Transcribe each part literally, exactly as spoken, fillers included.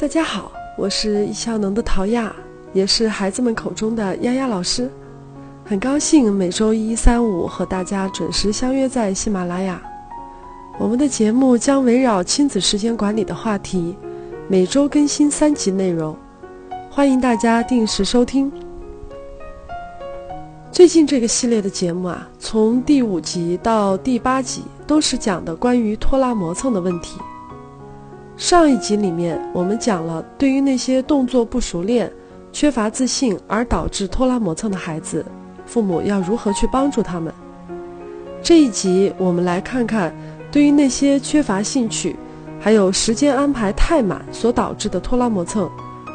大家好，我是艺校能的陶亚，也是孩子们口中的丫丫老师。很高兴每周一、三、五和大家准时相约在喜马拉雅。我们的节目将围绕亲子时间管理的话题，每周更新三集内容，欢迎大家定时收听。最近这个系列的节目啊，从第五集到第八集都是讲的关于拖拉磨蹭的问题。上一集里面我们讲了，对于那些动作不熟练、缺乏自信而导致拖拉磨蹭的孩子，父母要如何去帮助他们。这一集我们来看看，对于那些缺乏兴趣还有时间安排太满所导致的拖拉磨蹭，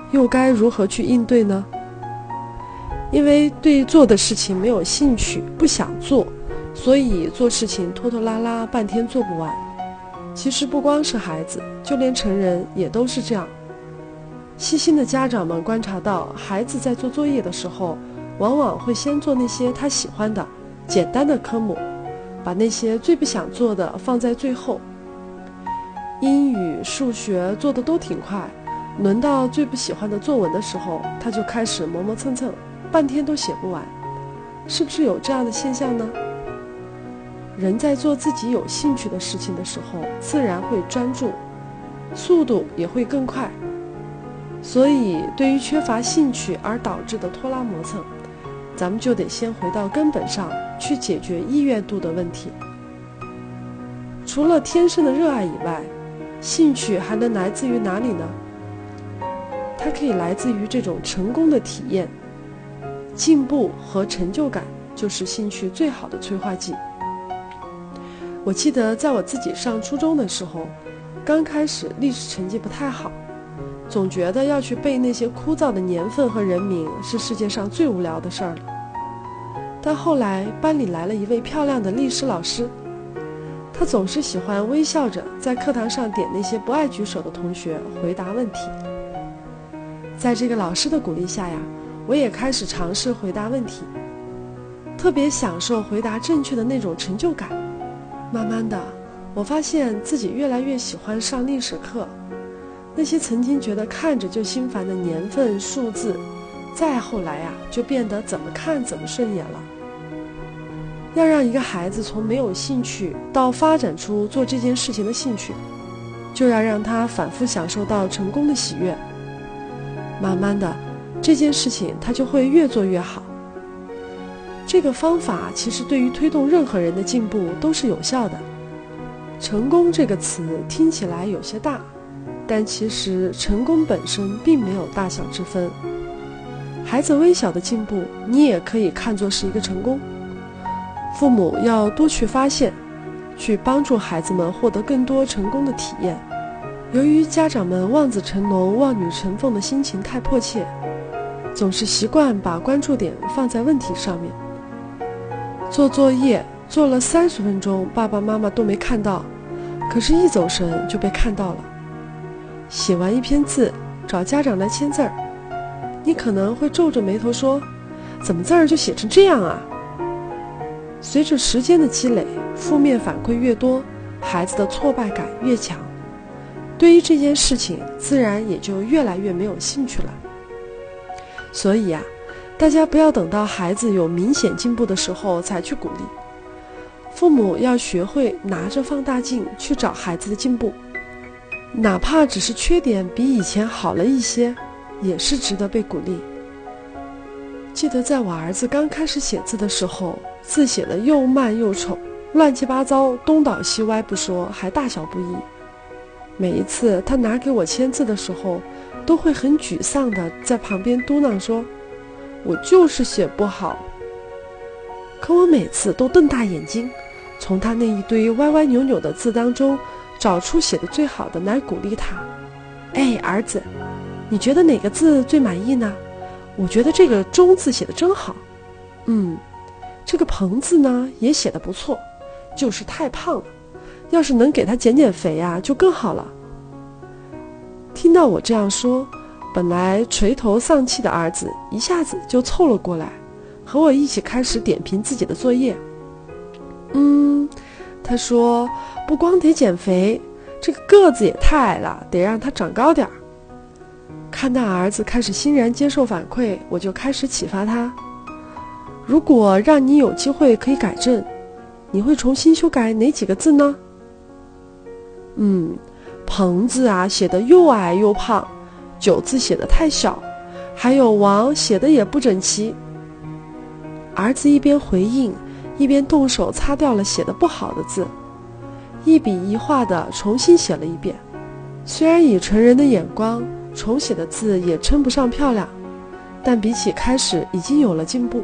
又该如何去应对呢？因为对做的事情没有兴趣，不想做，所以做事情拖拖拉拉，半天做不完。其实不光是孩子，就连成人也都是这样。细心的家长们观察到，孩子在做作业的时候，往往会先做那些他喜欢的简单的科目，把那些最不想做的放在最后。英语、数学做的都挺快，轮到最不喜欢的作文的时候，他就开始磨磨蹭蹭，半天都写不完。是不是有这样的现象呢？人在做自己有兴趣的事情的时候，自然会专注，速度也会更快。所以对于缺乏兴趣而导致的拖拉磨蹭，咱们就得先回到根本上去解决意愿度的问题。除了天生的热爱以外，兴趣还能来自于哪里呢？它可以来自于这种成功的体验，进步和成就感就是兴趣最好的催化剂。我记得在我自己上初中的时候，刚开始历史成绩不太好，总觉得要去背那些枯燥的年份和人名是世界上最无聊的事儿了。但后来班里来了一位漂亮的历史老师，她总是喜欢微笑着在课堂上点那些不爱举手的同学回答问题。在这个老师的鼓励下呀，我也开始尝试回答问题，特别享受回答正确的那种成就感。慢慢的，我发现自己越来越喜欢上历史课，那些曾经觉得看着就心烦的年份、数字，再后来啊，就变得怎么看怎么顺眼了。要让一个孩子从没有兴趣到发展出做这件事情的兴趣，就要让他反复享受到成功的喜悦。慢慢的，这件事情他就会越做越好。这个方法其实对于推动任何人的进步都是有效的。成功这个词听起来有些大，但其实成功本身并没有大小之分。孩子微小的进步，你也可以看作是一个成功。父母要多去发现，去帮助孩子们获得更多成功的体验。由于家长们望子成龙、望女成凤的心情太迫切，总是习惯把关注点放在问题上面。做作业做了三十分钟，爸爸妈妈都没看到，可是一走神就被看到了。写完一篇字，找家长来签字儿，你可能会皱着眉头说，怎么字儿就写成这样啊？随着时间的积累，负面反馈越多，孩子的挫败感越强，对于这件事情自然也就越来越没有兴趣了。所以啊，大家不要等到孩子有明显进步的时候才去鼓励，父母要学会拿着放大镜去找孩子的进步，哪怕只是缺点比以前好了一些，也是值得被鼓励。记得在我儿子刚开始写字的时候，字写得又慢又丑，乱七八糟，东倒西歪不说，还大小不一。每一次他拿给我签字的时候，都会很沮丧地在旁边嘟囔说，我就是写不好。可我每次都瞪大眼睛，从他那一堆歪歪扭扭的字当中找出写的最好的来鼓励他。哎，儿子，你觉得哪个字最满意呢？我觉得这个中字写得真好。嗯，这个棚字呢也写得不错，就是太胖了，要是能给他减减肥啊就更好了。听到我这样说，本来垂头丧气的儿子一下子就凑了过来，和我一起开始点评自己的作业。嗯，他说，不光得减肥，这个个子也太矮了，得让他长高点儿。看大儿子开始欣然接受反馈，我就开始启发他：如果让你有机会可以改正，你会重新修改哪几个字呢？嗯，鹏字啊写得又矮又胖，九字写得太小，还有王写得也不整齐。儿子一边回应，一边动手擦掉了写得不好的字，一笔一画的重新写了一遍。虽然以成人的眼光，重写的字也称不上漂亮，但比起开始已经有了进步。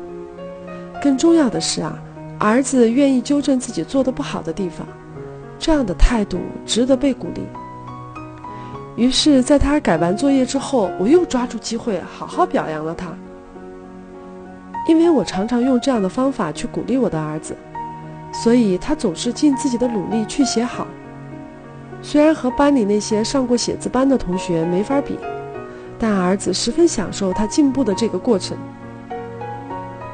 更重要的是啊，儿子愿意纠正自己做得不好的地方，这样的态度值得被鼓励。于是在他改完作业之后，我又抓住机会好好表扬了他。因为我常常用这样的方法去鼓励我的儿子，所以他总是尽自己的努力去写好。虽然和班里那些上过写字班的同学没法比，但儿子十分享受他进步的这个过程。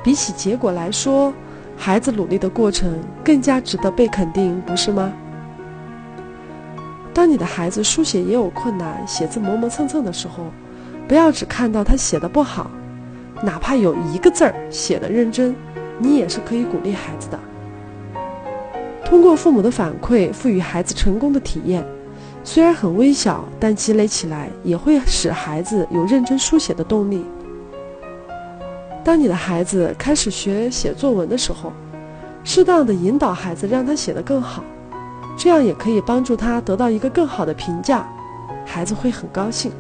比起结果来说，孩子努力的过程更加值得被肯定，不是吗？当你的孩子书写也有困难，写字磨磨蹭蹭的时候，不要只看到他写的不好，哪怕有一个字儿写的认真，你也是可以鼓励孩子的。通过父母的反馈赋予孩子成功的体验，虽然很微小，但积累起来也会使孩子有认真书写的动力。当你的孩子开始学写作文的时候，适当的引导孩子让他写得更好，这样也可以帮助他得到一个更好的评价，孩子会很高兴。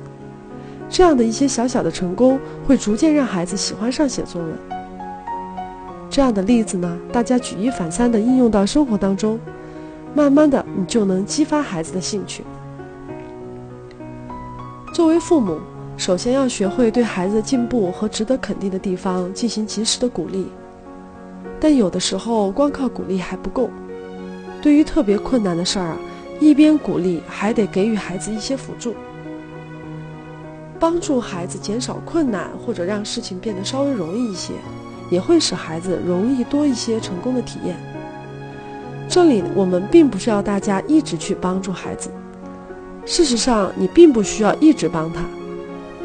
这样的一些小小的成功会逐渐让孩子喜欢上写作文。这样的例子呢，大家举一反三地应用到生活当中，慢慢的你就能激发孩子的兴趣。作为父母，首先要学会对孩子的进步和值得肯定的地方进行及时的鼓励，但有的时候光靠鼓励还不够。对于特别困难的事儿啊，一边鼓励还得给予孩子一些辅助，帮助孩子减少困难，或者让事情变得稍微容易一些，也会使孩子容易多一些成功的体验。这里我们并不是要大家一直去帮助孩子，事实上你并不需要一直帮他，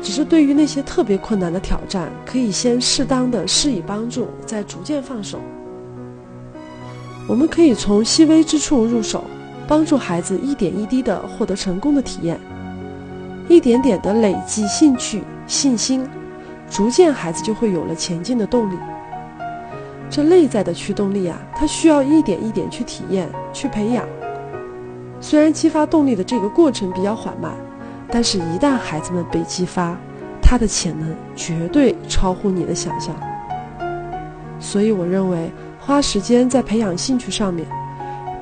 只是对于那些特别困难的挑战，可以先适当的施以帮助，再逐渐放手。我们可以从细微之处入手，帮助孩子一点一滴的获得成功的体验，一点点的累积兴趣、信心，逐渐孩子就会有了前进的动力。这内在的驱动力啊，它需要一点一点去体验、去培养。虽然激发动力的这个过程比较缓慢，但是一旦孩子们被激发，他的潜能绝对超乎你的想象。所以我认为，花时间在培养兴趣上面，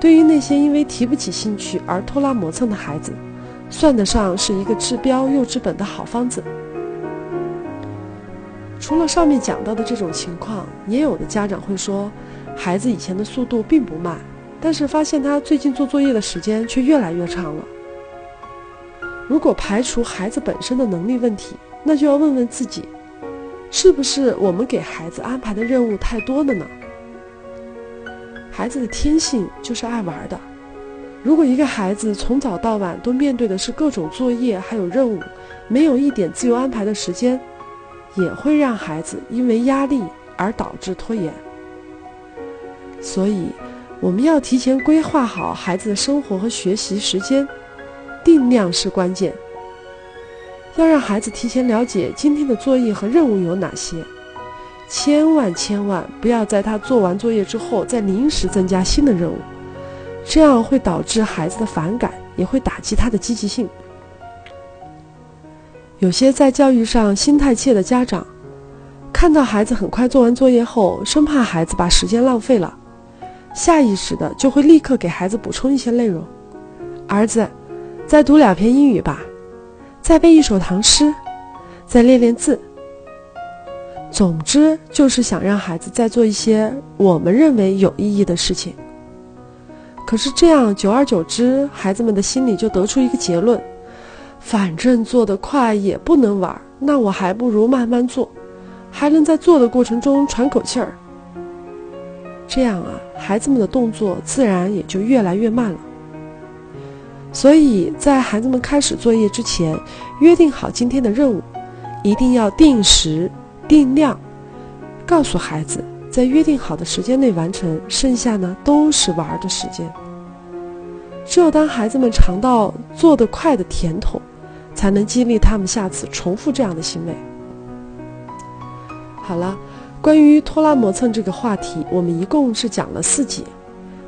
对于那些因为提不起兴趣而拖拉磨蹭的孩子，算得上是一个治标又治本的好方子。除了上面讲到的这种情况，也有的家长会说，孩子以前的速度并不慢，但是发现他最近做作业的时间却越来越长了。如果排除孩子本身的能力问题，那就要问问自己，是不是我们给孩子安排的任务太多了呢？孩子的天性就是爱玩的，如果一个孩子从早到晚都面对的是各种作业还有任务，没有一点自由安排的时间，也会让孩子因为压力而导致拖延。所以我们要提前规划好孩子的生活和学习时间，定量是关键。要让孩子提前了解今天的作业和任务有哪些，千万千万不要在他做完作业之后再临时增加新的任务，这样会导致孩子的反感，也会打击他的积极性。有些在教育上心太怯的家长，看到孩子很快做完作业后，生怕孩子把时间浪费了，下意识的就会立刻给孩子补充一些内容。儿子，再读两篇英语吧，再背一首唐诗，再练练字。总之就是想让孩子再做一些我们认为有意义的事情。可是这样久而久之，孩子们的心里就得出一个结论，反正做得快也不能玩，那我还不如慢慢做，还能在做的过程中喘口气儿。这样啊，孩子们的动作自然也就越来越慢了。所以在孩子们开始作业之前，约定好今天的任务，一定要定时定量，告诉孩子在约定好的时间内完成，剩下呢都是玩的时间。只有当孩子们尝到做得快的甜头，才能激励他们下次重复这样的行为。好了，关于拖拉磨蹭这个话题，我们一共是讲了四节。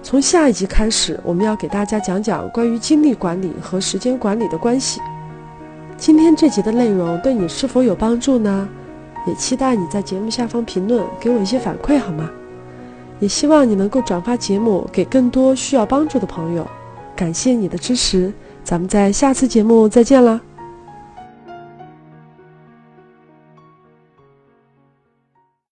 从下一集开始，我们要给大家讲讲关于精力管理和时间管理的关系。今天这集的内容对你是否有帮助呢？也期待你在节目下方评论，给我一些反馈好吗？也希望你能够转发节目给更多需要帮助的朋友。感谢你的支持，咱们在下次节目再见啦。